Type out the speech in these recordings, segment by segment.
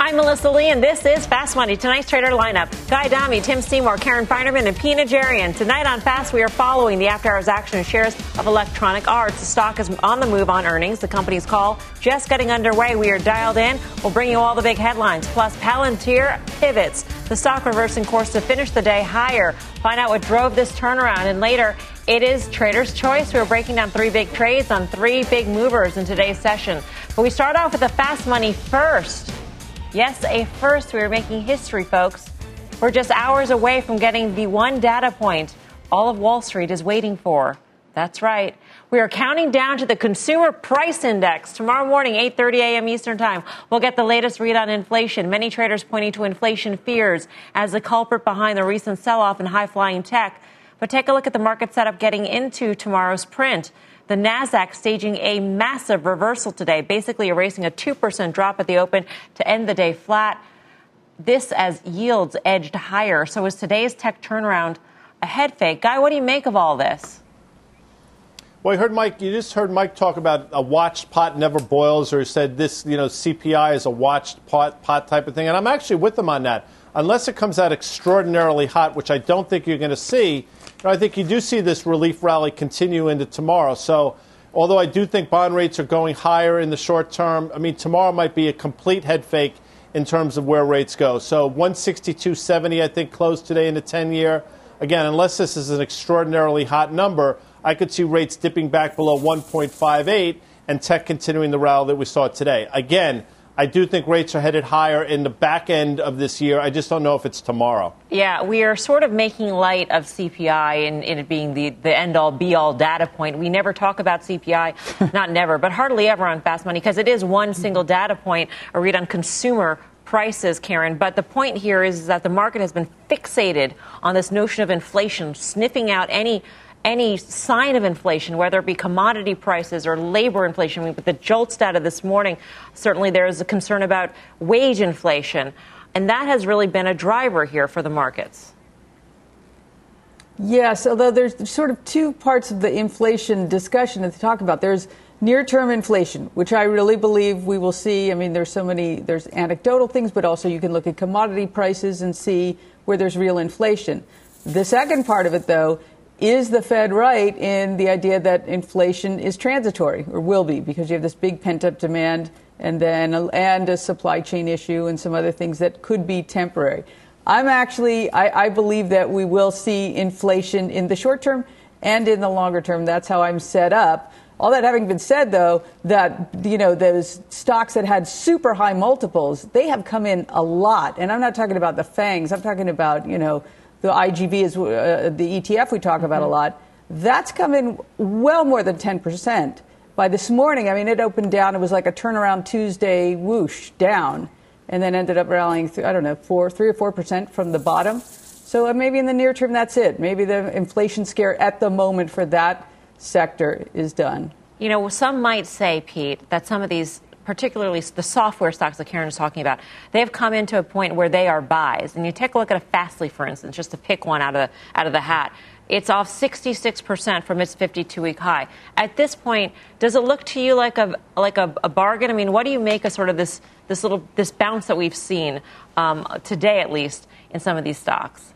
I'm Melissa Lee, and this is Fast Money. Tonight's trader lineup, Guy Adami, Tim Seymour, Karen Feinerman, and Pete Najarian. Tonight on Fast, we are following the after-hours action of shares of Electronic Arts. The stock is on the move on earnings. The company's call just getting underway. We are dialed in. We'll bring you all the big headlines. Plus, Palantir pivots. The stock reversing course to finish the day higher. Find out what drove this turnaround. And later, it is Trader's Choice. We're breaking down three big trades on three big movers in today's session. But we start off with the Fast Money first. Yes, a first. We are making history, folks. We're just hours away from getting the one data point all of Wall Street is waiting for. That's right. We are counting down to the Consumer Price Index. Tomorrow morning, 8:30 a.m. Eastern Time, we'll get the latest read on inflation. Many traders pointing to inflation fears as the culprit behind the recent sell-off in high-flying tech. But take a look at the market setup getting into tomorrow's print. The Nasdaq staging a massive reversal today, basically erasing a 2% drop at the open to end the day flat. This as yields edged higher. So is today's tech turnaround a head fake? Guy, what do you make of all this? Well, you just heard Mike talk about a watched pot never boils, or said this, CPI is a watched pot type of thing. And I'm actually with them on that. Unless it comes out extraordinarily hot, which I don't think you're going to see, I think you do see this relief rally continue into tomorrow. So although I do think bond rates are going higher in the short term, tomorrow might be a complete head fake in terms of where rates go. So 162.70, I think, closed today in the 10-year. Again, unless this is an extraordinarily hot number, I could see rates dipping back below 1.58 and tech continuing the rally that we saw today. Again, I do think rates are headed higher in the back end of this year. I just don't know if it's tomorrow. Yeah, we are sort of making light of CPI and it being the end-all, be-all data point. We never talk about CPI, not never, but hardly ever on Fast Money, because it is one single data point, a read on consumer prices, Karen. But the point here is that the market has been fixated on this notion of inflation, sniffing out any sign of inflation, whether it be commodity prices or labor inflation. With the JOLTS data this morning, certainly there is a concern about wage inflation. And that has really been a driver here for the markets. Yes, although there's sort of two parts of the inflation discussion that they talk about. There's near-term inflation, which I really believe we will see. There's anecdotal things, but also you can look at commodity prices and see where there's real inflation. The second part of it, though, is the Fed right in the idea that inflation is transitory, or will be, because you have this big pent-up demand and a supply chain issue and some other things that could be temporary. I believe that we will see inflation in the short term and in the longer term. That's how I'm set up. All that having been said, though, that, those stocks that had super high multiples, they have come in a lot. And I'm not talking about the FANGs. I'm talking about, the IGV is the ETF we talk about a lot. That's come in well more than 10%. By this morning, it opened down. It was like a turnaround Tuesday whoosh down, and then ended up rallying, 3 or 4% from the bottom. So maybe in the near term, that's it. Maybe the inflation scare at the moment for that sector is done. Some might say, Pete, that some of these, particularly the software stocks that Karen was talking about, they have come into a point where they are buys. And you take a look at a Fastly, for instance, just to pick one out of the hat. It's off 66% from its 52-week high. At this point, does it look to you like a bargain? What do you make of sort of this bounce that we've seen today, at least, in some of these stocks?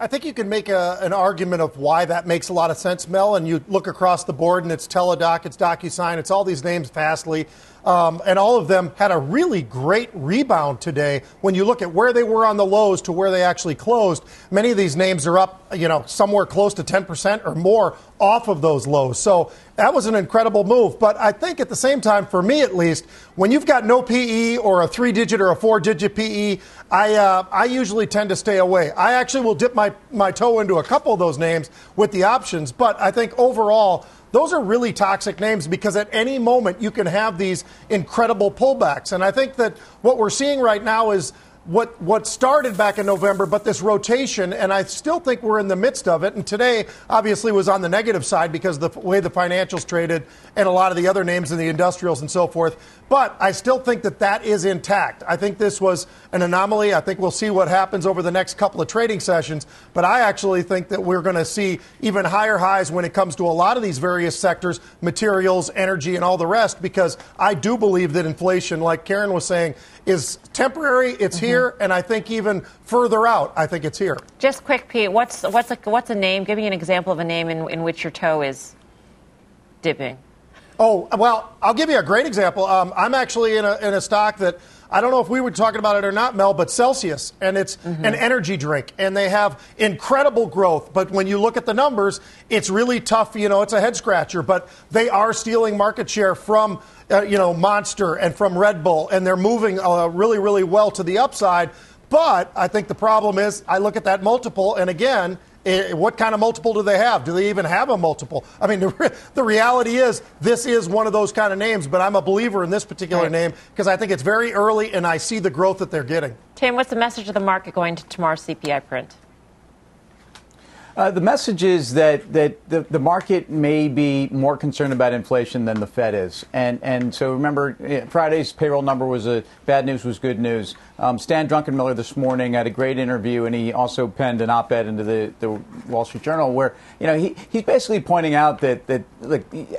I think you can make an argument of why that makes a lot of sense, Mel, and you look across the board and it's Teladoc, it's DocuSign, it's all these names, Fastly, and all of them had a really great rebound today when you look at where they were on the lows to where they actually closed. Many of these names are up, somewhere close to 10% or more off of those lows. So that was an incredible move. But I think at the same time, for me at least, when you've got no PE or a 3-digit or a 4-digit PE, I usually tend to stay away. I actually will dip my toe into a couple of those names with the options. But I think overall, Those are really toxic names because at any moment you can have these incredible pullbacks. And I think that what we're seeing right now is what started back in November, but this rotation, and I still think we're in the midst of it. And today, obviously, was on the negative side because of the way the financials traded and a lot of the other names in the industrials and so forth. But I still think that that is intact. I think this was an anomaly. I think we'll see what happens over the next couple of trading sessions. But I actually think that we're going to see even higher highs when it comes to a lot of these various sectors, materials, energy, and all the rest, because I do believe that inflation, like Karen was saying, is temporary. It's here. And I think even further out, I think it's here. Just quick, Pete, what's a name? Give me an example of a name in which your toe is dipping. Oh, well, I'll give you a great example. I'm actually in a stock that I don't know if we were talking about it or not, Mel, but Celsius, and it's an energy drink, and they have incredible growth. But when you look at the numbers, it's really tough. You know, it's a head scratcher, but they are stealing market share from, Monster and from Red Bull, and they're moving really, really well to the upside. But I think the problem is I look at that multiple, and again, what kind of multiple do they have? Do they even have a multiple? I mean, the reality is this is one of those kind of names, but I'm a believer in this particular name because I think it's very early and I see the growth that they're getting. Tim, what's the message of the market going to tomorrow's CPI print? The message is that the market may be more concerned about inflation than the Fed is. And so remember, Friday's payroll number was bad news was good news. Stan Druckenmiller this morning had a great interview, and he also penned an op-ed into the Wall Street Journal where, he's basically pointing out that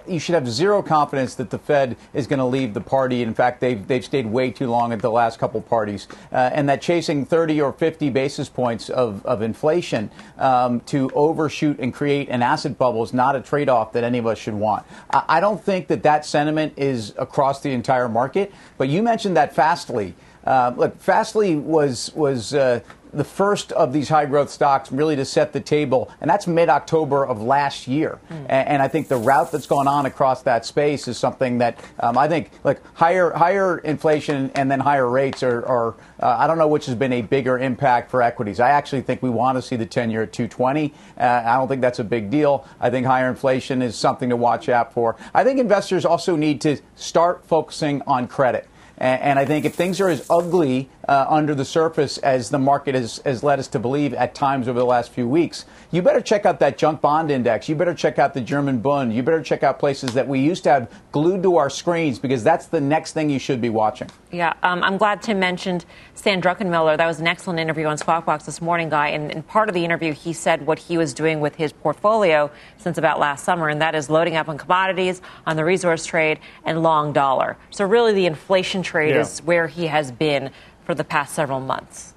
you should have zero confidence that the Fed is going to leave the party. In fact, they've stayed way too long at the last couple parties. And that chasing 30 or 50 basis points of inflation to overshoot and create an asset bubble is not a trade-off that any of us should want. I don't think that sentiment is across the entire market. But you mentioned that Fastly. Fastly was the first of these high-growth stocks really to set the table, and that's mid-October of last year. And I think the route that's gone on across that space is something that I think, higher inflation and then higher rates are I don't know which has been a bigger impact for equities. I actually think we want to see the 10-year at 220. I don't think that's a big deal. I think higher inflation is something to watch out for. I think investors also need to start focusing on credit. And I think if things are as ugly under the surface as the market has led us to believe at times over the last few weeks, you better check out that junk bond index. You better check out the German Bund. You better check out places that we used to have glued to our screens, because that's the next thing you should be watching. Yeah, I'm glad Tim mentioned Stan Druckenmiller. That was an excellent interview on Squawk Box this morning, Guy. And in part of the interview, he said what he was doing with his portfolio since about last summer, and that is loading up on commodities, on the resource trade, and long dollar. So really the inflation trade is where he has been for the past several months.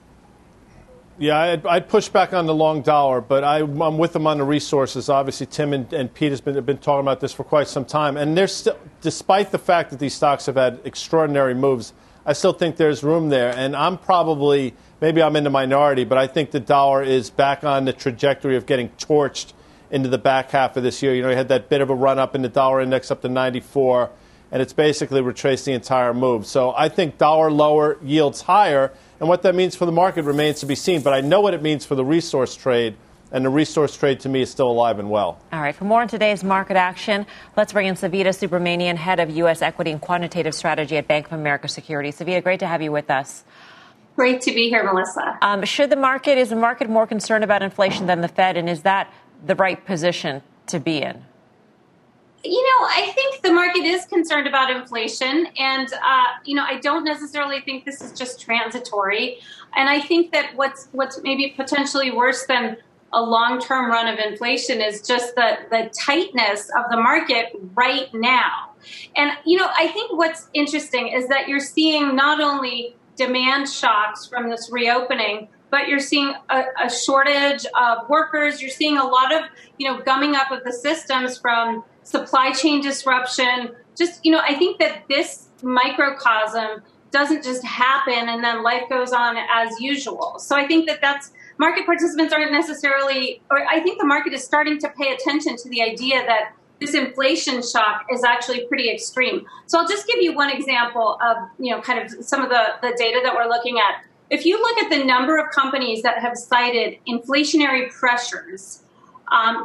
Yeah, I'd push back on the long dollar, but I'm with them on the resources. Obviously, Tim and Pete have been talking about this for quite some time. And there's still, despite the fact that these stocks have had extraordinary moves, I still think there's room there. And I'm probably, maybe I'm in the minority, but I think the dollar is back on the trajectory of getting torched into the back half of this year. You had that bit of a run-up in the dollar index up to 94, and it's basically retraced the entire move. So I think dollar lower yields higher, and what that means for the market remains to be seen. But I know what it means for the resource trade, and the resource trade to me is still alive and well. All right, for more on today's market action, let's bring in Savita Subramanian, head of U.S. Equity and Quantitative Strategy at Bank of America Securities. Savita, great to have you with us. Great to be here, Melissa. Is the market more concerned about inflation than the Fed, and is that the right position to be in? I think the market is concerned about inflation, and, I don't necessarily think this is just transitory. And I think that what's maybe potentially worse than a long-term run of inflation is just the tightness of the market right now. And, I think what's interesting is that you're seeing not only demand shocks from this reopening, but you're seeing a shortage of workers. You're seeing a lot of, gumming up of the systems from supply chain disruption. Just, I think that this microcosm doesn't just happen and then life goes on as usual. So I think that's market participants aren't necessarily, or I think the market is starting to pay attention to the idea that this inflation shock is actually pretty extreme. So I'll just give you one example of, kind of some of the data that we're looking at. If you look at the number of companies that have cited inflationary pressures,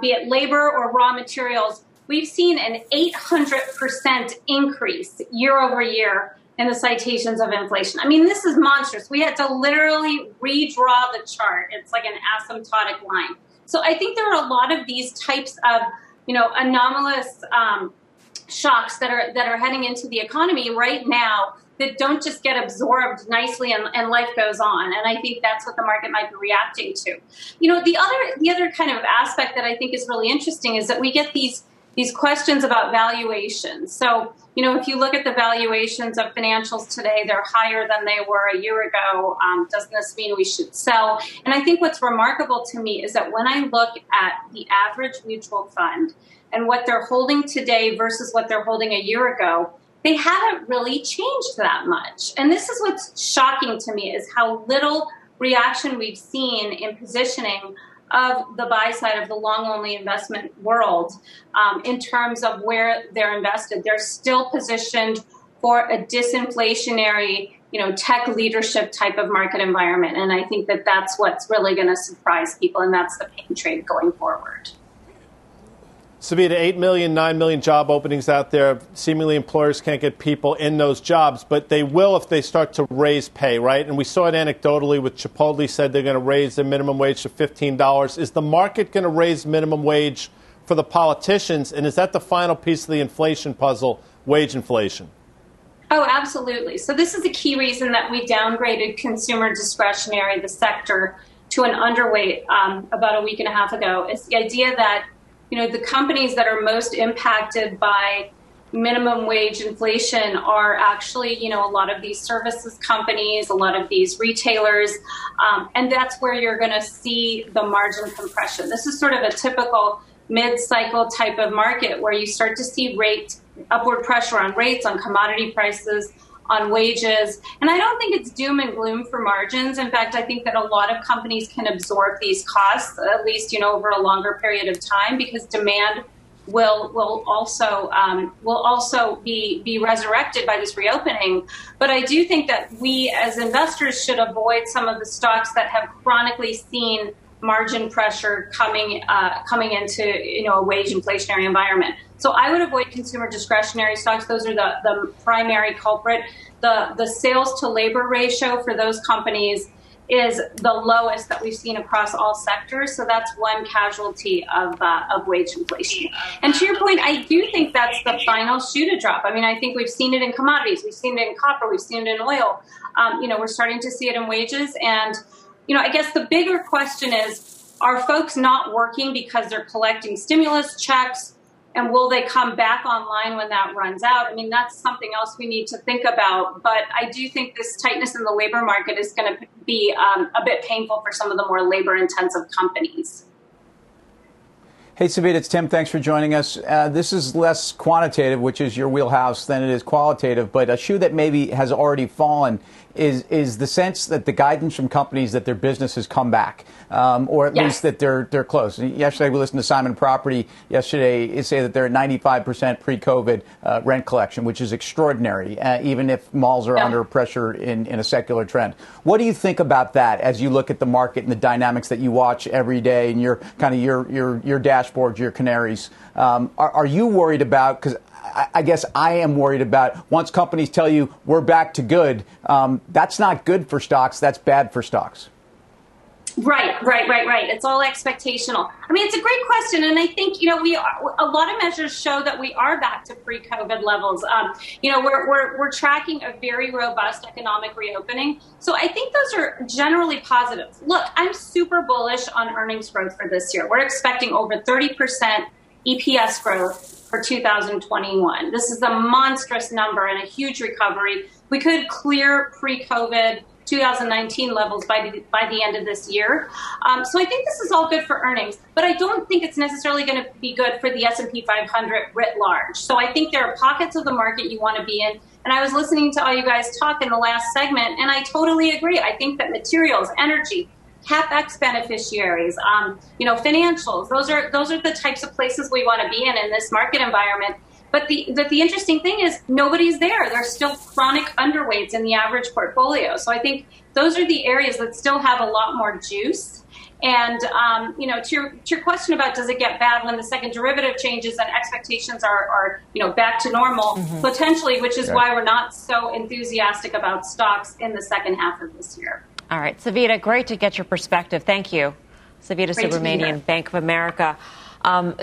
be it labor or raw materials, we've seen an 800% increase year over year in the citations of inflation. I mean, this is monstrous. We had to literally redraw the chart. It's like an asymptotic line. So I think there are a lot of these types of, you know, anomalous shocks that are heading into the economy right now that don't just get absorbed nicely and life goes on. And I think that's what the market might be reacting to. You know, the other kind of aspect that I think is really interesting is that we get these questions about valuations. So, you know, if you look at the valuations of financials today, they're higher than they were a year ago. Doesn't this mean we should sell? And I think what's remarkable to me is that when I look at the average mutual fund and what they're holding today versus what they're holding a year ago, they haven't really changed that much. And this is what's shocking to me, is how little reaction we've seen in positioning of the buy side of the long-only investment world in terms of where they're invested. They're still positioned for a disinflationary, you know, tech leadership type of market environment. And I think that that's what's really going to surprise people, and that's the pain trade going forward. Savita, 8 million, 9 million job openings out there. Seemingly employers can't get people in those jobs, but they will if they start to raise pay, right? And we saw it anecdotally with Chipotle said they're going to raise their minimum wage to $15. Is the market going to raise minimum wage for the politicians? And is that the final piece of the inflation puzzle, wage inflation? Oh, absolutely. So this is a key reason that we downgraded consumer discretionary, the sector, to an underweight about a week and a half ago. It's the idea that, you know, the companies that are most impacted by minimum wage inflation are actually, you know, a lot of these services companies, a lot of these retailers, and that's where you're going to see the margin compression. This is sort of a typical mid-cycle type of market where you start to see upward pressure on rates, on commodity prices, on wages. And I don't think it's doom and gloom for margins. In fact, I think that a lot of companies can absorb these costs, at least, you know, over a longer period of time, because demand will also be resurrected by this reopening. But I do think that we as investors should avoid some of the stocks that have chronically seen margin pressure coming into, you know, a wage inflationary environment. So I would avoid consumer discretionary stocks. Those are the primary culprit. The sales to labor ratio for those companies is the lowest that we've seen across all sectors. So that's one casualty of wage inflation. And to your point, I do think that's the final shoe to drop. I mean, I think we've seen it in commodities. We've seen it in copper. We've seen it in oil. You know, we're starting to see it in wages. And, you know, I guess the bigger question is, are folks not working because they're collecting stimulus checks? And will they come back online when that runs out? I mean, that's something else we need to think about. But I do think this tightness in the labor market is going to be a bit painful for some of the more labor-intensive companies. Hey, Savita, it's Tim. Thanks for joining us. This is less quantitative, which is your wheelhouse, than it is qualitative. But a shoe that maybe has already fallen is the sense that the guidance from companies that their business has come back, or at least that they're close. Yesterday, we listened to Simon Property. Yesterday, say that they're at 95% pre-COVID rent collection, which is extraordinary, even if malls are under pressure in a secular trend. What do you think about that as you look at the market and the dynamics that you watch every day and your kind of your dashboard, your canaries? Are you worried about, because I guess I am worried about, once companies tell you we're back to good, that's not good for stocks. That's bad for stocks. Right. It's all expectational. I mean, it's a great question. And I think, you know, a lot of measures show that we are back to pre-COVID levels. You know, we're tracking a very robust economic reopening. So I think those are generally positive. Look, I'm super bullish on earnings growth for this year. We're expecting over 30% EPS growth for 2021. This is a monstrous number and a huge recovery. We could clear pre-COVID 2019 levels by the end of this year. So I think this is all good for earnings, but I don't think it's necessarily going to be good for the S&P 500 writ large. So I think there are pockets of the market you want to be in. And I was listening to all you guys talk in the last segment, and I totally agree. I think that materials, energy, CapEx beneficiaries, you know, financials. Those are the types of places we want to be in this market environment. But the interesting thing is nobody's there. There's still chronic underweights in the average portfolio. So I think those are the areas that still have a lot more juice. And, you know, to your question about does it get bad when the second derivative changes and expectations are you know, back to normal, potentially, which is why we're not so enthusiastic about stocks in the second half of this year. All right. Savita, great to get your perspective. Thank you. Savita Subramanian, Bank of America.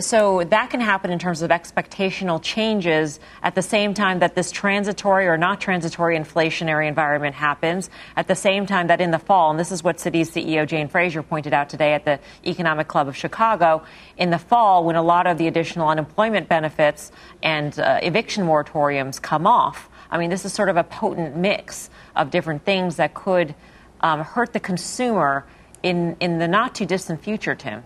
So that can happen in terms of expectational changes at the same time that this transitory or not transitory inflationary environment happens, at the same time that in the fall, and this is what Citi's CEO Jane Fraser pointed out today at the Economic Club of Chicago, in the fall when a lot of the additional unemployment benefits and eviction moratoriums come off. I mean, this is sort of a potent mix of different things that could hurt the consumer in the not too distant future, Tim.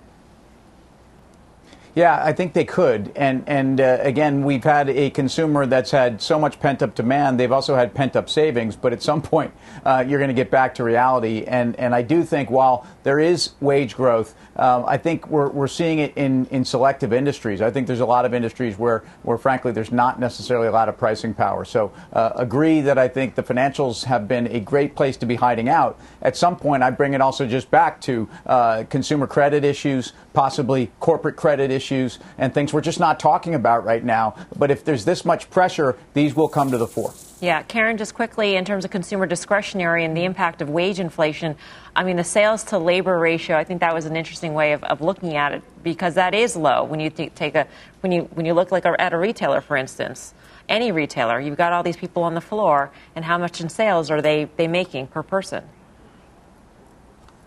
Yeah, I think they could. And again, we've had a consumer that's had so much pent-up demand. They've also had pent-up savings. But at some point, you're going to get back to reality. And I do think while there is wage growth, I think we're seeing it in selective industries. I think there's a lot of industries where frankly, there's not necessarily a lot of pricing power. So agree that I think the financials have been a great place to be hiding out. At some point, I bring it also just back to consumer credit issues, possibly corporate credit issues and things we're just not talking about right now. But if there's this much pressure, these will come to the fore. Yeah. Karen, just quickly, in terms of consumer discretionary and the impact of wage inflation, I mean, the sales to labor ratio, I think that was an interesting way of looking at it, because that is low when you take a look like at a retailer, for instance, any retailer. You've got all these people on the floor. And how much in sales are they making per person?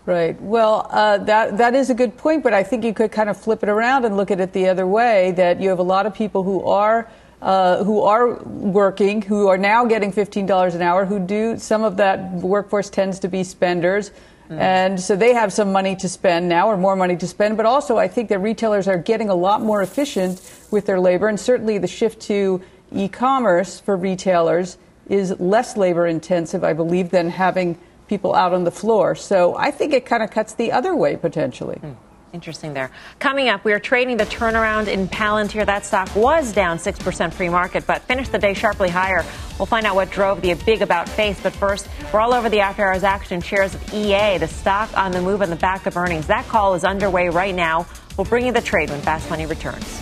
Right. Well, that is a good point, but I think you could kind of flip it around and look at it the other way, that you have a lot of people who are working, who are now getting $15 an hour, who do some of that workforce tends to be spenders. And so they have some money to spend now or more money to spend. But also, I think that retailers are getting a lot more efficient with their labor. And certainly the shift to e-commerce for retailers is less labor intensive, I believe, than having people out on the floor. So I think it kind of cuts the other way, potentially. Interesting there. Coming up, we are trading the turnaround in Palantir. That stock was down 6% pre-market, but finished the day sharply higher. We'll find out what drove the big about face. But first, we're all over the after-hours action. Shares of EA, the stock on the move on the back of earnings. That call is underway right now. We'll bring you the trade when Fast Money returns.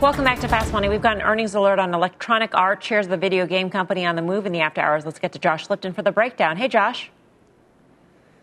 Welcome back to Fast Money. We've got an earnings alert on Electronic Arts, shares of the video game company on the move in the after hours. Let's get to Josh Lipton for the breakdown. Hey, Josh.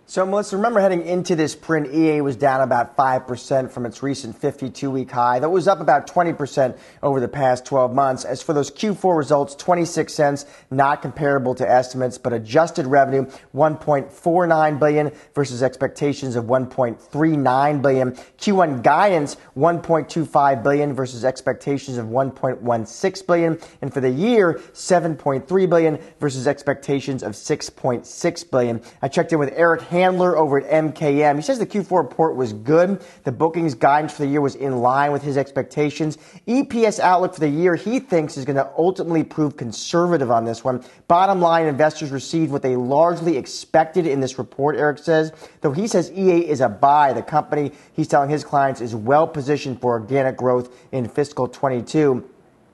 So, Melissa, remember heading into this print, EA was down about 5% from its recent 52-week high. That was up about 20% over the past 12 months. As for those Q4 results, 26 cents, not comparable to estimates, but adjusted revenue, $1.49 billion versus expectations of $1.39 billion. Q1 guidance, $1.25 billion versus expectations of $1.16 billion. And for the year, $7.3 billion versus expectations of $6.6 billion. I checked in with Eric Hansen Handler over at MKM. He says the Q4 report was good. The bookings guidance for the year was in line with his expectations. EPS outlook for the year, he thinks, is going to ultimately prove conservative on this one. Bottom line, investors received what they largely expected in this report, Eric says, though he says EA is a buy. The company, he's telling his clients, is well positioned for organic growth in fiscal 22.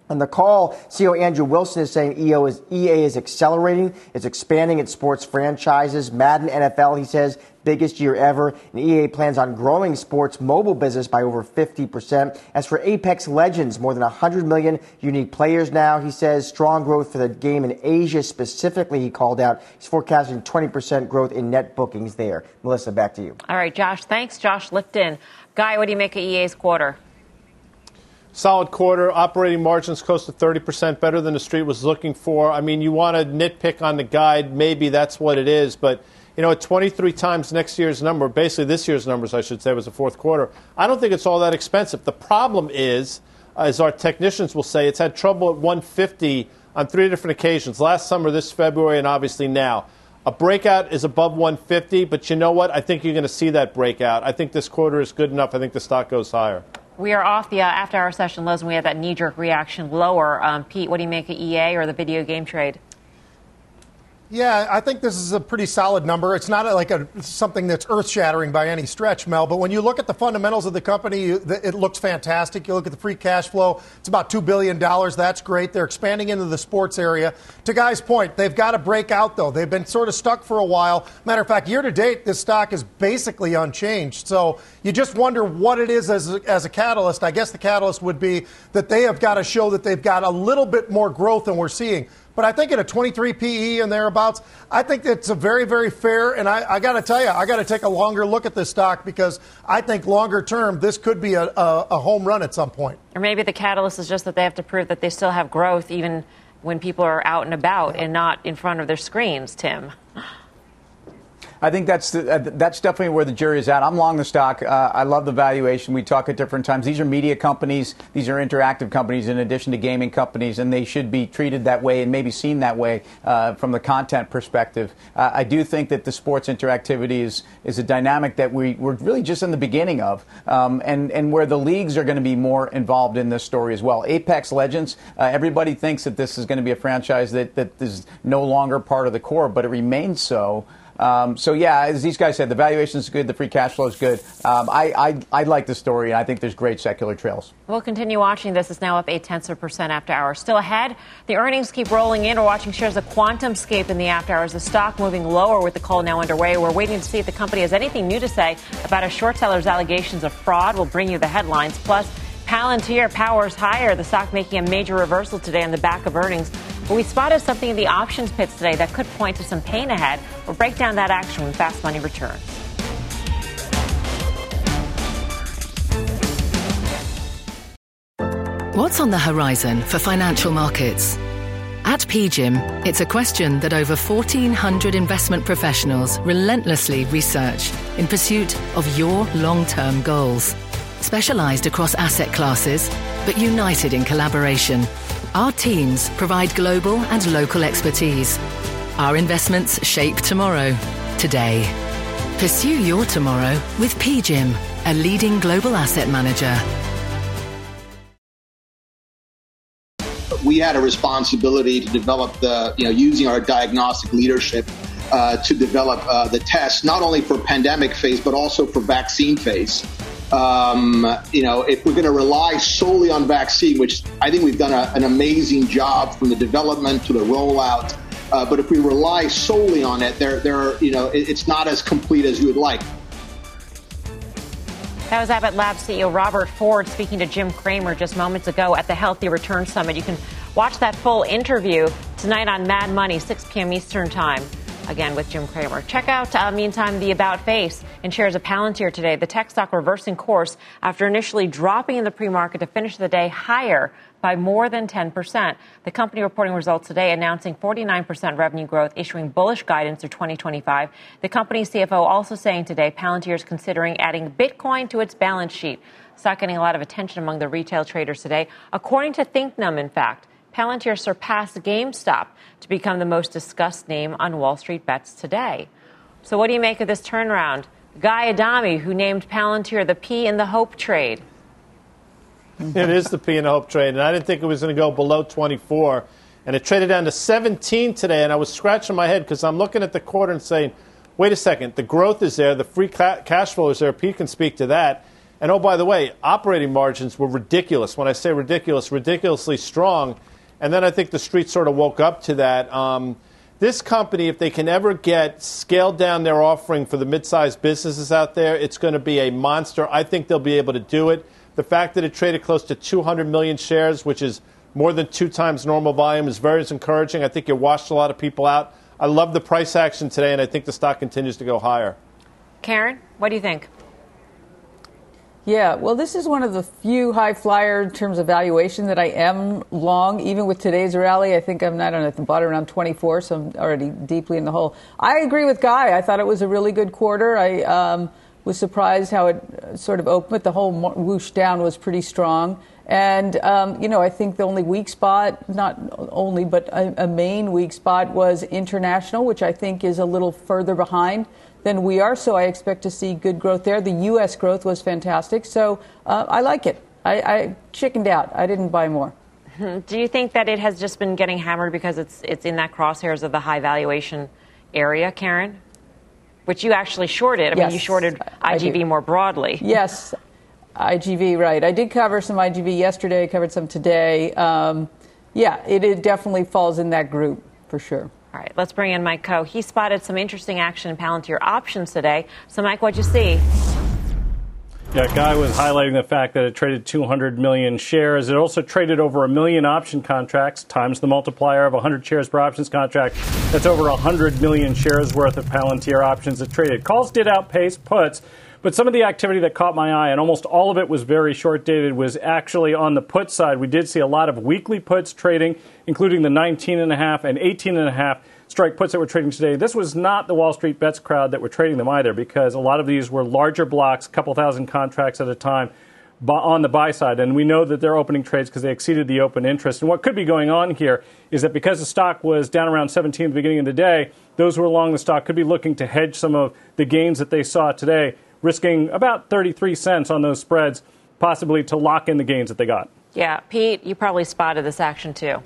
On the call, CEO Andrew Wilson is saying EA is accelerating. It's expanding its sports franchises. Madden NFL, he says, biggest year ever. And EA plans on growing sports mobile business by over 50%. As for Apex Legends, more than 100 million unique players now, he says. Strong growth for the game in Asia specifically, he called out. He's forecasting 20% growth in net bookings there. Melissa, back to you. All right, Josh. Thanks, Josh Lipton. Guy, what do you make of EA's quarter? Solid quarter, operating margins close to 30%, better than the street was looking for. I mean, you want to nitpick on the guide, maybe that's what it is, but, you know, at 23 times next year's number, basically this year's numbers, I should say, was the fourth quarter, I don't think it's all that expensive. The problem is, as our technicians will say, it's had trouble at 150 on three different occasions, last summer, this February, and obviously now. A breakout is above 150, but you know what? I think you're going to see that breakout. I think this quarter is good enough. I think the stock goes higher. We are off the after-hour session lows, and we had that knee-jerk reaction lower. Pete, what do you make of EA or the video game trade? Yeah, I think this is a pretty solid number. It's not like something that's earth-shattering by any stretch, Mel, but when you look at the fundamentals of the company, it looks fantastic. You look at the free cash flow, it's about $2 billion. That's great. They're expanding into the sports area. To Guy's point, they've got to break out, though. They've been sort of stuck for a while. Matter of fact, year-to-date, this stock is basically unchanged. So you just wonder what it is as a catalyst. I guess the catalyst would be that they have got to show that they've got a little bit more growth than we're seeing. But I think at a 23 PE and thereabouts, I think it's a very, very fair. And I got to tell you, I got to take a longer look at this stock because I think longer term, this could be a home run at some point. Or maybe the catalyst is just that they have to prove that they still have growth even when people are out and about and not in front of their screens, Tim. I think that's definitely where the jury is at. I'm long the stock. I love the valuation. We talk at different times. These are media companies. These are interactive companies in addition to gaming companies, and they should be treated that way and maybe seen that way from the content perspective. I do think that the sports interactivity is a dynamic that we're really just in the beginning of, and where the leagues are going to be more involved in this story as well. Apex Legends, everybody thinks that this is going to be a franchise that is no longer part of the core, but it remains so. So, yeah, as these guys said, the valuation is good. The free cash flow is good. I like the story, and I think there's great secular trails. We'll continue watching this. It's now up 0.8% after hours. Still ahead, the earnings keep rolling in. We're watching shares of QuantumScape in the after hours. The stock moving lower with the call now underway. We're waiting to see if the company has anything new to say about a short seller's allegations of fraud. We'll bring you the headlines. Plus, Palantir powers higher. The stock making a major reversal today on the back of earnings. But we spotted something in the options pits today that could point to some pain ahead. We'll break down that action when Fast Money returns. What's on the horizon for financial markets? At PGIM, it's a question that over 1,400 investment professionals relentlessly research in pursuit of your long-term goals. Specialized across asset classes, but united in collaboration. Our teams provide global and local expertise. Our investments shape tomorrow, today. Pursue your tomorrow with PGIM, a leading global asset manager. We had a responsibility to develop using our diagnostic leadership to develop the test, not only for pandemic phase, but also for vaccine phase. If we're going to rely solely on vaccine, which I think we've done an amazing job from the development to the rollout, but if we rely solely on it, it's not as complete as you would like. That was Abbott Labs CEO Robert Ford speaking to Jim Cramer just moments ago at the Healthy Return Summit. You can watch that full interview tonight on Mad Money, 6 p.m. Eastern Time. Again, with Jim Cramer. Check out, meantime, the About Face and shares of Palantir today. The tech stock reversing course after initially dropping in the pre-market to finish the day higher by more than 10%. The company reporting results today, announcing 49% revenue growth, issuing bullish guidance through 2025. The company's CFO also saying today Palantir is considering adding Bitcoin to its balance sheet. It's not getting a lot of attention among the retail traders today. According to ThinkNum, in fact, Palantir surpassed GameStop to become the most discussed name on Wall Street bets today. So what do you make of this turnaround? Guy Adami, who named Palantir the P in the hope trade. It is the P in the hope trade, and I didn't think it was going to go below 24. And it traded down to 17 today, and I was scratching my head because I'm looking at the quarter and saying, wait a second, the growth is there, the free cash flow is there. Pete can speak to that. And, oh, by the way, operating margins were ridiculous. When I say ridiculous, ridiculously strong. And then I think the street sort of woke up to that. This company, if they can ever get scaled down their offering for the mid-sized businesses out there, it's going to be a monster. I think they'll be able to do it. The fact that it traded close to 200 million shares, which is more than 2 times normal volume, is very encouraging. I think it washed a lot of people out. I love the price action today, and I think the stock continues to go higher. Karen, what do you think? Yeah, well, this is one of the few high flyer in terms of valuation that I am long. Even with today's rally, I think I'm not at the bottom around 24, so I'm already deeply in the hole. I agree with Guy. I thought it was a really good quarter. I was surprised how it sort of opened. The whole whoosh down was pretty strong. And, you know, I think the only weak spot, not only, but a main weak spot was international, which I think is a little further behind than we are. So I expect to see good growth there. The U.S. growth was fantastic. So I like it. I chickened out. I didn't buy more. Do you think that it has just been getting hammered because it's in that crosshairs of the high valuation area, Karen? Which you actually shorted. I mean, you shorted IGV more broadly. Yes. IGV, right. I did cover some IGV yesterday, covered some today. Yeah, it definitely falls in that group for sure. All right, let's bring in Mike Coe. He spotted some interesting action in Palantir options today. So, Mike, what'd you see? Yeah, Guy was highlighting the fact that it traded 200 million shares. It also traded over 1 million option contracts times the multiplier of 100 shares per options contract. That's over 100 million shares worth of Palantir options it traded. Calls did outpace puts. But some of the activity that caught my eye, and almost all of it was very short-dated, was actually on the put side. We did see a lot of weekly puts trading, including the 19.5 and 18.5 strike puts that were trading today. This was not the Wall Street bets crowd that were trading them either, because a lot of these were larger blocks, a couple thousand contracts at a time on the buy side. And we know that they're opening trades because they exceeded the open interest. And what could be going on here is that because the stock was down around 17 at the beginning of the day, those who were long the stock could be looking to hedge some of the gains that they saw today, risking about 33 cents on those spreads, possibly to lock in the gains that they got. Yeah. Pete, you probably spotted this action, too.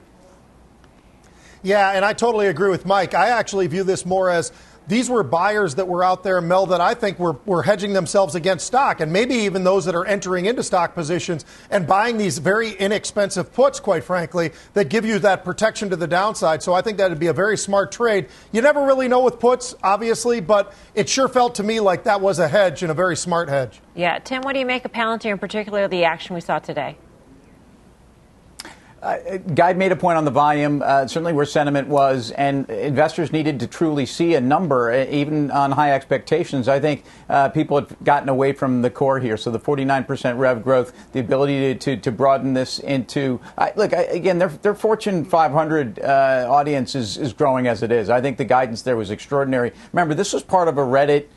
Yeah, and I totally agree with Mike. I actually view this more as these were buyers that were out there, Mel, that I think were hedging themselves against stock, and maybe even those that are entering into stock positions and buying these very inexpensive puts, quite frankly, that give you that protection to the downside. So I think that would be a very smart trade. You never really know with puts, obviously, but it sure felt to me like that was a hedge and a very smart hedge. Yeah. Tim, what do you make of Palantir, in particular the action we saw today? Guy made a point on the volume, certainly where sentiment was, and investors needed to truly see a number, even on high expectations. I think people have gotten away from the core here. So the 49% rev growth, the ability to broaden this into again, their Fortune 500 audience is growing as it is. I think the guidance there was extraordinary. Remember, this was part of a Reddit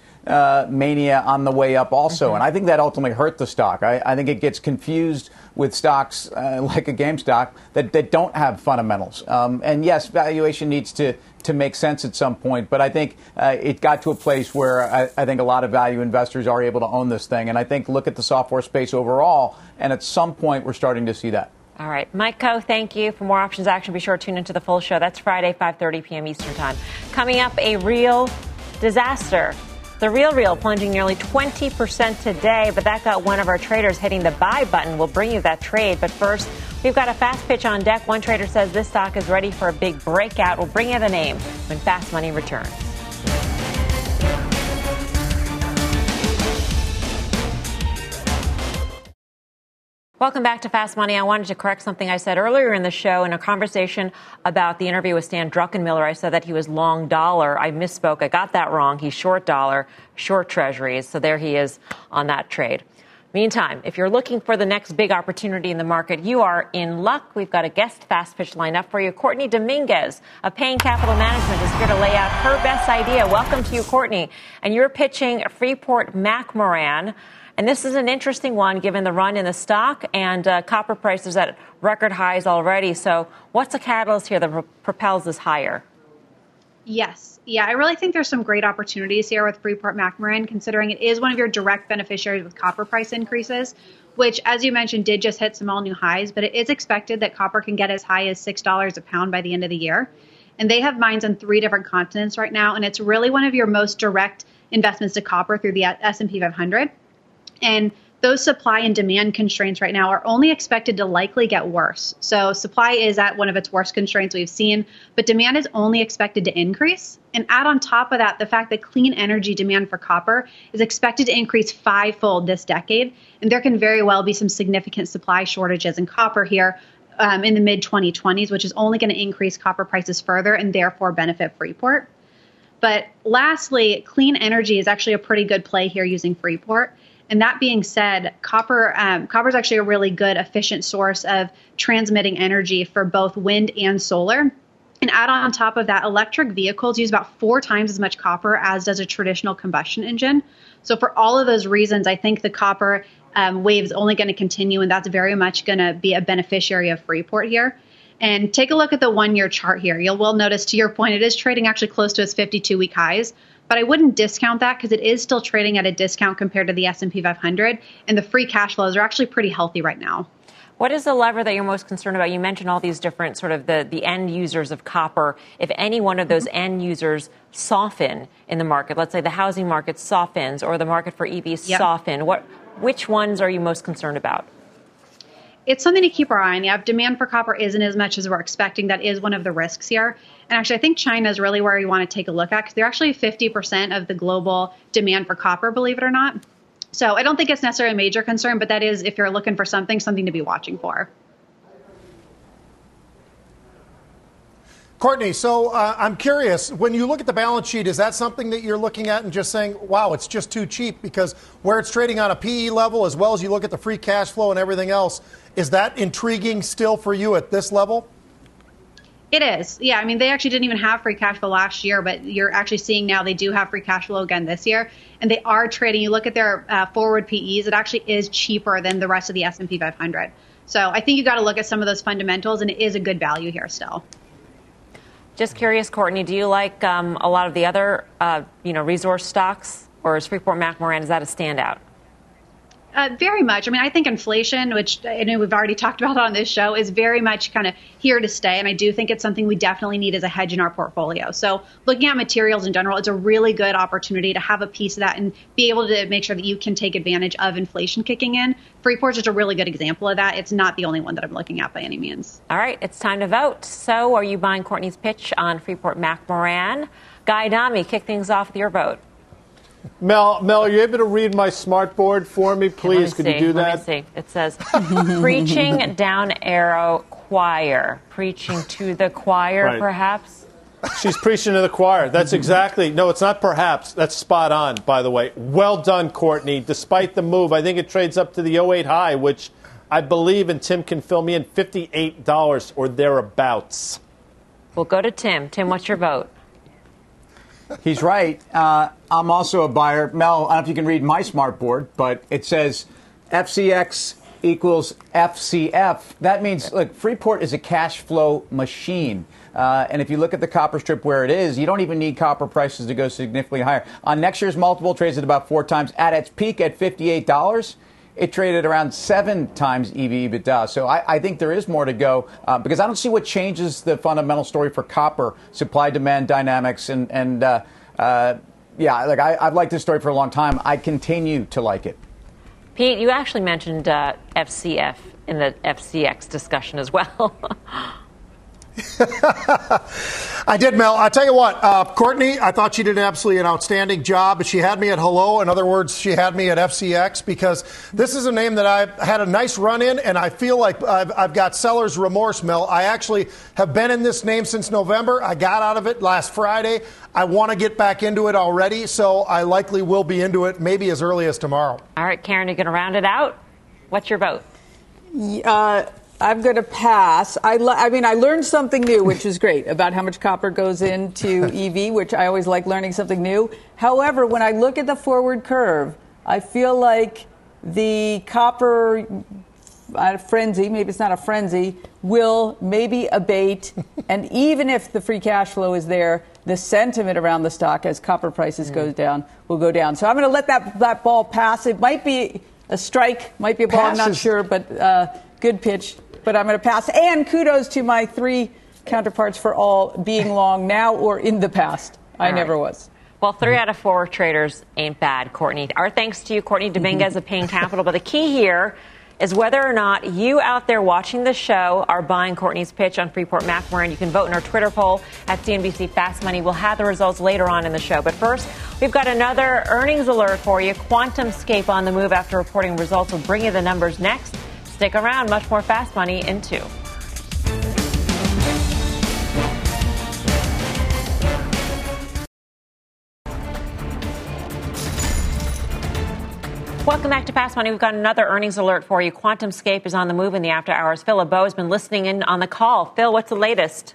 mania on the way up also. And I think that ultimately hurt the stock. I think it gets confused with stocks like a GameStop that don't have fundamentals. And yes, valuation needs to make sense at some point. But I think it got to a place where I think a lot of value investors are able to own this thing. And I think look at the software space overall. And at some point, we're starting to see that. All right. Mike Coe, thank you. For more options action, be sure to tune into the full show. That's Friday, 5:30 p.m. Eastern Time. Coming up, a real disaster. The RealReal plunging nearly 20% today, but that got one of our traders hitting the buy button. We'll bring you that trade. But first, we've got a fast pitch on deck. One trader says this stock is ready for a big breakout. We'll bring you the name when Fast Money returns. Welcome back to Fast Money. I wanted to correct something I said earlier in the show in a conversation about the interview with Stan Druckenmiller. I said that he was long dollar. I misspoke. I got that wrong. He's short dollar, short treasuries. So there he is on that trade. Meantime, if you're looking for the next big opportunity in the market, you are in luck. We've got a guest fast pitch lined up for you. Courtney Dominguez of Payne Capital Management is here to lay out her best idea. Welcome to you, Courtney. And you're pitching Freeport-McMoRan. And this is an interesting one, given the run in the stock and copper prices at record highs already. So what's the catalyst here that propels this higher? Yes. Yeah, I really think there's some great opportunities here with Freeport-McMoRan, considering it is one of your direct beneficiaries with copper price increases, which, as you mentioned, did just hit some all-new highs, but it is expected that copper can get as high as $6 a pound by the end of the year. And they have mines on 3 different continents right now, and it's really one of your most direct investments to copper through the S&P 500. And those supply and demand constraints right now are only expected to likely get worse. So supply is at one of its worst constraints we've seen, but demand is only expected to increase. And add on top of that, the fact that clean energy demand for copper is expected to increase 5-fold this decade. And there can very well be some significant supply shortages in copper here in the mid-2020s, which is only going to increase copper prices further and therefore benefit Freeport. But lastly, clean energy is actually a pretty good play here using Freeport. And that being said, copper is actually a really good, efficient source of transmitting energy for both wind and solar. And add on top of that, electric vehicles use about 4 times as much copper as does a traditional combustion engine. So for all of those reasons, I think the copper wave is only going to continue, and that's very much going to be a beneficiary of Freeport here. And take a look at the 1-year chart here. You will notice, to your point, it is trading actually close to its 52-week highs. But I wouldn't discount that because it is still trading at a discount compared to the S&P 500. And the free cash flows are actually pretty healthy right now. What is the lever that you're most concerned about? You mentioned all these different sort of the end users of copper. If any one of those end users soften in the market, let's say the housing market softens or the market for EVs soften, which ones are you most concerned about? It's something to keep our eye on. Yeah, if demand for copper isn't as much as we're expecting, that is one of the risks here. And actually, I think China is really where you want to take a look at, because they're actually 50% of the global demand for copper, believe it or not. So I don't think it's necessarily a major concern, but that is, if you're looking for something to be watching for. Courtney, so I'm curious, when you look at the balance sheet, is that something that you're looking at and just saying, wow, it's just too cheap? Because where it's trading on a PE level, as well as you look at the free cash flow and everything else, is that intriguing still for you at this level? It is. Yeah, I mean, they actually didn't even have free cash flow last year, but you're actually seeing now they do have free cash flow again this year. And they are trading. You look at their forward PEs, it actually is cheaper than the rest of the S&P 500. So I think you got to look at some of those fundamentals, and it is a good value here still. Just curious, Courtney, do you like a lot of the other, resource stocks, or is Freeport-McMoRan, is that a standout? Very much. I mean, I think inflation, which I know we've already talked about on this show, is very much kind of here to stay. And I do think it's something we definitely need as a hedge in our portfolio. So looking at materials in general, it's a really good opportunity to have a piece of that and be able to make sure that you can take advantage of inflation kicking in. Freeport's just a really good example of that. It's not the only one that I'm looking at by any means. All right, it's time to vote. So are you buying Courtney's pitch on Freeport-McMoRan? Guy Adami, kick things off with your vote. Mel, are you able to read my smart board for me, please? Could you do that? Let me see. It says, preaching down arrow choir. Preaching to the choir, right. Perhaps? She's preaching to the choir. That's exactly. No, it's not perhaps. That's spot on, by the way. Well done, Courtney. Despite the move, I think it trades up to the 08 high, which I believe, and Tim can fill me in, $58 or thereabouts. We'll go to Tim. Tim, what's your vote? He's right. I'm also a buyer. Mel, I don't know if you can read my smart board, but it says FCX equals FCF. That means, look, Freeport is a cash flow machine. And if you look at the copper strip where it is, you don't even need copper prices to go significantly higher. On next year's multiple, trades at about 4 times. At its peak at $58, it traded around 7 times EV/EBITDA. So I think there is more to go because I don't see what changes the fundamental story for copper, supply-demand dynamics. I've liked this story for a long time. I continue to like it. Pete, you actually mentioned FCF in the FCX discussion as well. I did, Mel. I tell you what, Courtney, I thought she did absolutely an outstanding job. She had me at hello. In other words, she had me at FCX because this is a name that I've had a nice run in, and I feel like I've got seller's remorse, Mel. I actually have been in this name since November. I got out of it last Friday. I want to get back into it already, so I likely will be into it maybe as early as tomorrow. All right, Karen, you're going to round it out. What's your vote? I'm going to pass. I learned something new, which is great, about how much copper goes into EV, which I always like learning something new. However, when I look at the forward curve, I feel like the copper frenzy, maybe it's not a frenzy, will maybe abate. And even if the free cash flow is there, the sentiment around the stock as copper prices goes down will go down. So I'm going to let that ball pass. It might be a strike, might be a ball, passes. I'm not sure, but good pitch. But I'm going to pass. And kudos to my three counterparts for all being long now or in the past. I never was. Well, 3 out of 4 traders ain't bad, Courtney. Our thanks to you, Courtney Dominguez of Payne Capital. But the key here is whether or not you out there watching the show are buying Courtney's pitch on Freeport-McMoRan. You can vote in our Twitter poll at CNBC Fast Money. We'll have the results later on in the show. But first, we've got another earnings alert for you. QuantumScape on the move after reporting results. We'll bring you the numbers next. Stick around. Much more Fast Money in 2. Welcome back to Fast Money. We've got another earnings alert for you. QuantumScape is on the move in the after hours. Phil LeBeau has been listening in on the call. Phil, what's the latest?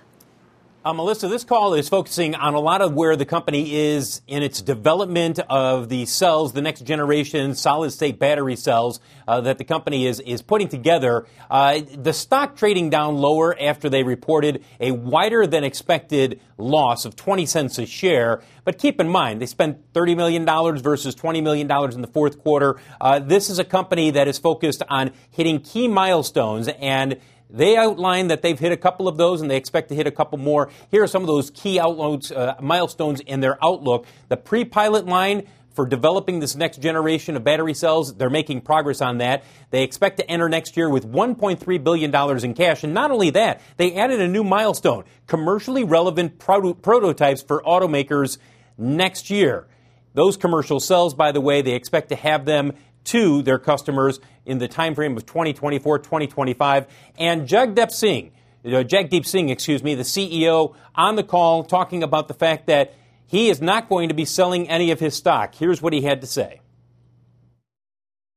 Melissa, this call is focusing on a lot of where the company is in its development of the cells, the next generation solid-state battery cells that the company is putting together. The stock trading down lower after they reported a wider-than-expected loss of 20 cents a share. But keep in mind, they spent $30 million versus $20 million in the fourth quarter. This is a company that is focused on hitting key milestones, and they outlined that they've hit a couple of those, and they expect to hit a couple more. Here are some of those key milestones in their outlook. The pre-pilot line for developing this next generation of battery cells, they're making progress on that. They expect to enter next year with $1.3 billion in cash. And not only that, they added a new milestone, commercially relevant prototypes for automakers next year. Those commercial cells, by the way, they expect to have them to their customers in the time frame of 2024, 2025. And Jagdeep Singh, the CEO, on the call talking about the fact that he is not going to be selling any of his stock. Here's what he had to say.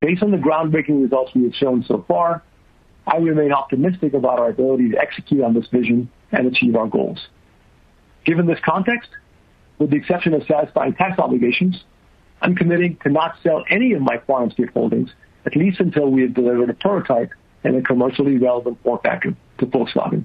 Based on the groundbreaking results we have shown so far, I remain optimistic about our ability to execute on this vision and achieve our goals. Given this context, with the exception of satisfying tax obligations, I'm committing to not sell any of my QuantumScape holdings, at least until we have delivered a prototype in a commercially relevant form factor to Volkswagen.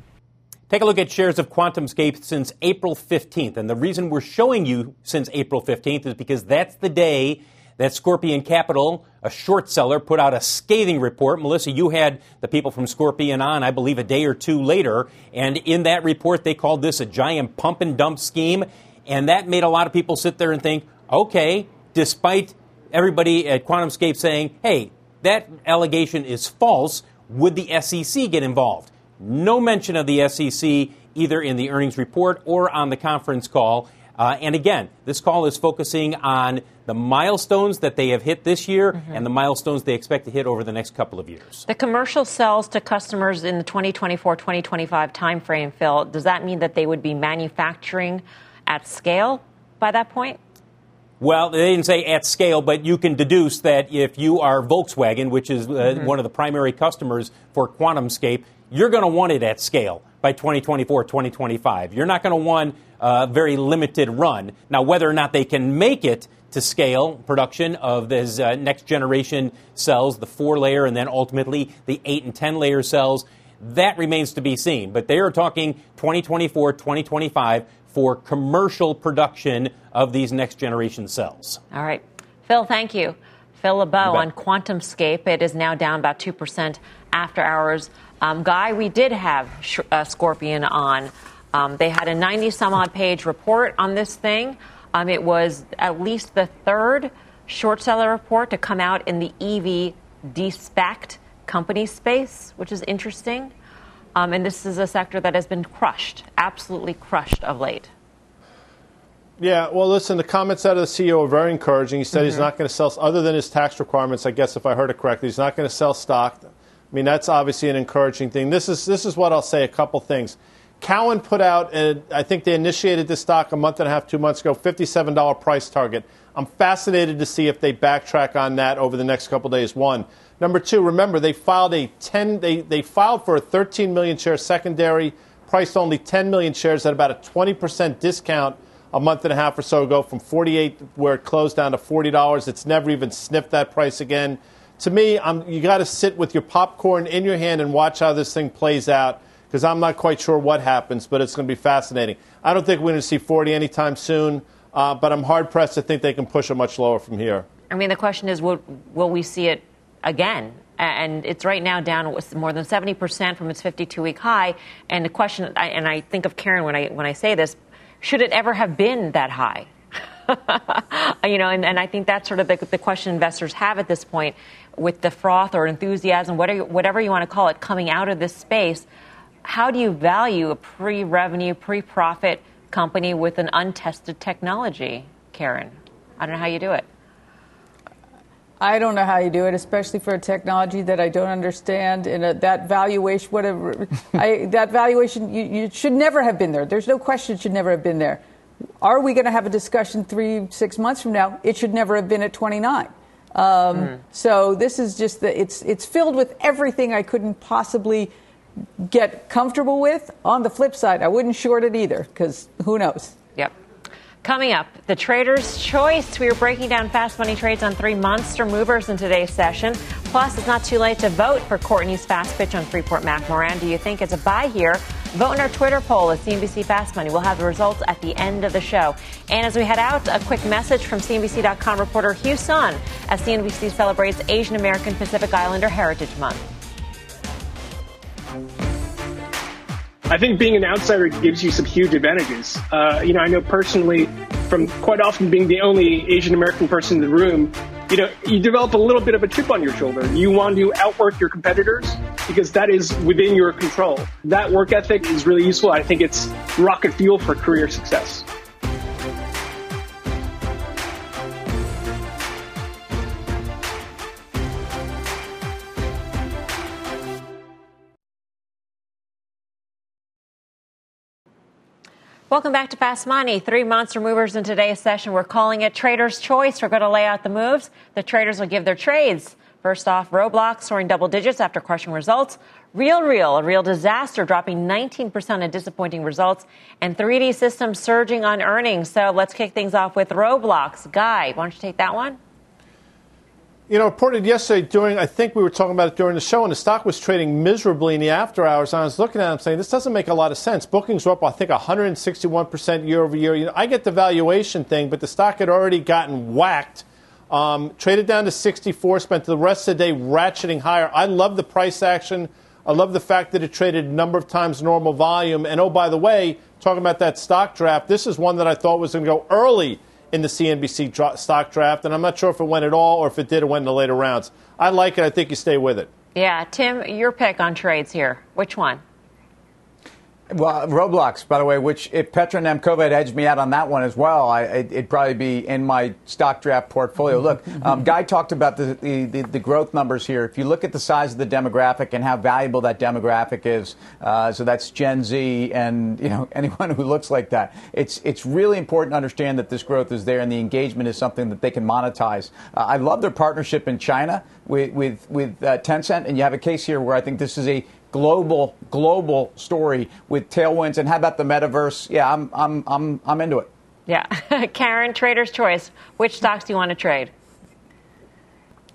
Take a look at shares of QuantumScape since April 15th. And the reason we're showing you since April 15th is because that's the day that Scorpion Capital, a short seller, put out a scathing report. Melissa, you had the people from Scorpion on, I believe, a day or two later. And in that report, they called this a giant pump and dump scheme. And that made a lot of people sit there and think, okay, despite everybody at QuantumScape saying, hey, that allegation is false, would the SEC get involved? No mention of the SEC either in the earnings report or on the conference call. And again, this call is focusing on the milestones that they have hit this year and the milestones they expect to hit over the next couple of years. The commercial sales to customers in the 2024-2025 timeframe, Phil, does that mean that they would be manufacturing at scale by that point? Well, they didn't say at scale, but you can deduce that if you are Volkswagen, which is one of the primary customers for QuantumScape, you're going to want it at scale by 2024, 2025. You're not going to want a very limited run. Now, whether or not they can make it to scale production of these next generation cells, the 4-layer and then ultimately the 8 and 10-layer cells, that remains to be seen. But they are talking 2024, 2025 for commercial production of these next-generation cells. All right. Phil, thank you. Phil LeBeau on QuantumScape. It is now down about 2% after hours. Guy, we did have Scorpion on. They had a 90-some-odd page report on this thing. It was at least the third short-seller report to come out in the EV de-spec'd company space, which is interesting. And this is a sector that has been crushed, absolutely crushed of late. Yeah, well, listen, the comments out of the CEO are very encouraging. He said he's not going to sell, other than his tax requirements, I guess, if I heard it correctly, he's not going to sell stock. I mean, that's obviously an encouraging thing. This is what I'll say, a couple things. Cowen put out, I think they initiated this stock a month and a half, 2 months ago, $57 price target. I'm fascinated to see if they backtrack on that over the next couple days, one. Number two, remember, they filed filed for a 13 million share secondary, priced only 10 million shares at about a 20% discount a month and a half or so ago from $48 where it closed down to $40. It's never even sniffed that price again. to me, you got to sit with your popcorn in your hand and watch how this thing plays out, because I'm not quite sure what happens, but it's going to be fascinating. I don't think we're going to see 40 anytime soon, but I'm hard-pressed to think they can push it much lower from here. I mean, the question is, will we see it again? And it's right now down more than 70% from its 52-week high. And the question, and I think of Karen when I say this, should it ever have been that high? You know, and I think that's sort of the question investors have at this point, with the froth or enthusiasm, whatever you want to call it, coming out of this space. How do you value a pre-revenue, pre-profit company with an untested technology, Karen? I don't know how you do it. I don't know how you do it, especially for a technology that I don't understand. And that valuation, whatever, that valuation, you should never have been there. There's no question it should never have been there. Are we going to have a discussion 3-6 months from now? It should never have been at 29. So this is just it's filled with everything I couldn't possibly get comfortable with. On the flip side, I wouldn't short it either, because who knows? Yep. Coming up, the trader's choice. We are breaking down fast money trades on three monster movers in today's session. Plus, it's not too late to vote for Courtney's fast pitch on Freeport-McMoRan. Do you think it's a buy here? Vote in our Twitter poll at CNBC Fast Money. We'll have the results at the end of the show. And as we head out, a quick message from CNBC.com reporter Hugh Sun as CNBC celebrates Asian American Pacific Islander Heritage Month. I think being an outsider gives you some huge advantages. You know, I know personally from quite often being the only Asian American person in the room, you know, you develop a little bit of a chip on your shoulder. You want to outwork your competitors because that is within your control. That work ethic is really useful. I think it's rocket fuel for career success. Welcome back to Fast Money. Three monster movers in today's session. We're calling it Trader's Choice. We're going to lay out the moves. The traders will give their trades. First off, Roblox soaring double digits after crushing results. RealReal, a real disaster, dropping 19% on disappointing results. And 3D Systems surging on earnings. So let's kick things off with Roblox. Guy, why don't you take that one? You know, reported yesterday I think we were talking about it during the show, and the stock was trading miserably in the after hours. And I was looking at it and saying, this doesn't make a lot of sense. Bookings were up, I think, 161% year over year. You know, I get the valuation thing, but the stock had already gotten whacked. Traded down to 64, spent the rest of the day ratcheting higher. I love the price action. I love the fact that it traded a number of times normal volume. And, oh, by the way, talking about that stock draft, this is one that I thought was going to go early in the CNBC stock draft, and I'm not sure if it went at all or if it did, it went in the later rounds. I like it. I think you stay with it. Yeah. Tim, your pick on trades here. Which one? Well, Roblox, by the way, which if Petra Nemkova had edged me out on that one as well, it'd probably be in my stock draft portfolio. Look, Guy talked about the growth numbers here. If you look at the size of the demographic and how valuable that demographic is, so that's Gen Z and, you know, anyone who looks like that, it's really important to understand that this growth is there and the engagement is something that they can monetize. I love their partnership in China with Tencent, and you have a case here where I think this is a global story with tailwinds. And how about the metaverse? Yeah, I'm into it. Yeah. Karen, trader's choice. Which stocks do you want to trade?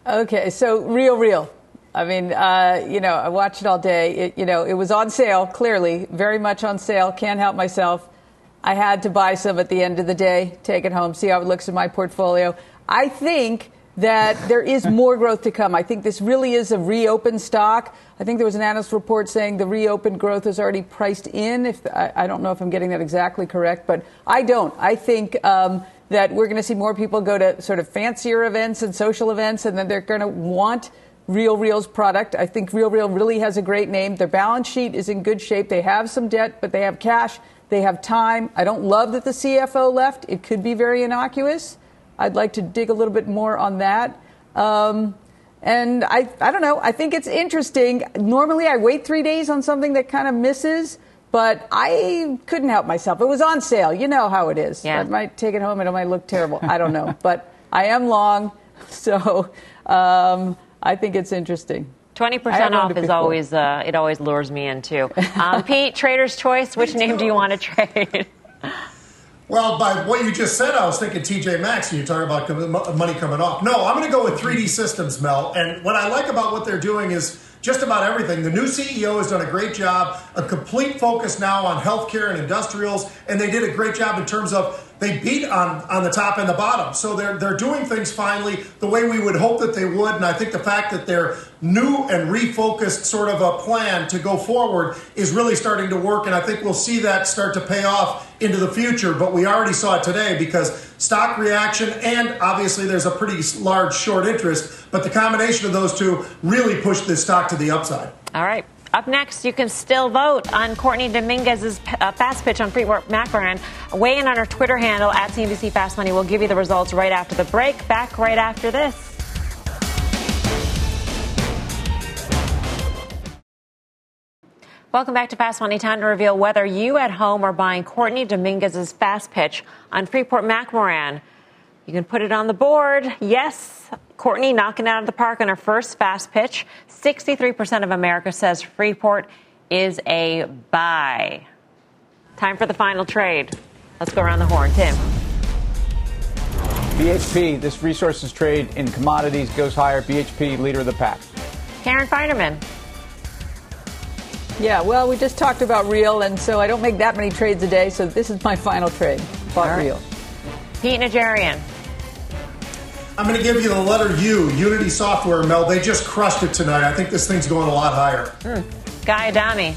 Okay, so RealReal. I mean, you know, I watched it all day. It, you know, it was on sale, clearly, very much on sale. Can't help myself. I had to buy some at the end of the day, take it home, see how it looks in my portfolio. I think that there is more growth to come. I think this really is a reopened stock. I think there was an analyst report saying the reopened growth is already priced in. I don't know if I'm getting that exactly correct, but I don't. I think that we're going to see more people go to sort of fancier events and social events, and then they're going to want RealReal's product. I think RealReal really has a great name. Their balance sheet is in good shape. They have some debt, but they have cash. They have time. I don't love that the CFO left. It could be very innocuous. I'd like to dig a little bit more on that. And I don't know. I think it's interesting. Normally, I wait 3 days on something that kind of misses, but I couldn't help myself. It was on sale. You know how it is. Yeah. I might take it home and it might look terrible. I don't know. But I am long, so I think it's interesting. 20% off is always, it always lures me in, too. Pete, trader's choice, which name do you want to trade? Well, by what you just said, I was thinking TJ Maxx, and you're talking about money coming off. No, I'm going to go with 3D Systems, Mel. And what I like about what they're doing is just about everything. The new CEO has done a great job, a complete focus now on healthcare and industrials, and they did a great job in terms of they beat on the top and the bottom. So they're doing things finally the way we would hope that they would. And I think the fact that their new and refocused sort of a plan to go forward is really starting to work. And I think we'll see that start to pay off into the future. But we already saw it today because stock reaction and obviously there's a pretty large short interest. But the combination of those two really pushed this stock to the upside. All right. Up next, you can still vote on Courtney Dominguez's fast pitch on Freeport-McMoRan. Weigh in on her Twitter handle at CNBC Fast Money. We'll give you the results right after the break. Back right after this. Welcome back to Fast Money. Time to reveal whether you at home are buying Courtney Dominguez's fast pitch on Freeport-McMoRan. You can put it on the board. Yes, Courtney knocking it out of the park on her first fast pitch. 63% of America says Freeport is a buy. Time for the final trade. Let's go around the horn. Tim. BHP, this resources trade in commodities goes higher. BHP, leader of the pack. Karen Feinerman. Yeah, well, we just talked about Real, and so I don't make that many trades a day, so this is my final trade. Bought right. Real. Pete Najarian. I'm going to give you the letter U, Unity Software, Mel. They just crushed it tonight. I think this thing's going a lot higher. Guy Adami.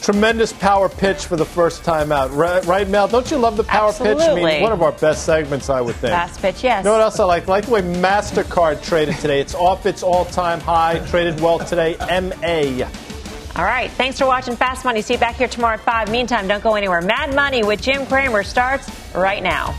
Tremendous power pitch for the first time out. Right, Mel? Don't you love the power pitch? I mean, one of our best segments, I would think. Fast pitch, yes. You know what else I like? I like the way MasterCard traded today. It's off its all-time high. Traded well today. M.A. All right. Thanks for watching Fast Money. See you back here tomorrow at 5. Meantime, don't go anywhere. Mad Money with Jim Cramer starts right now.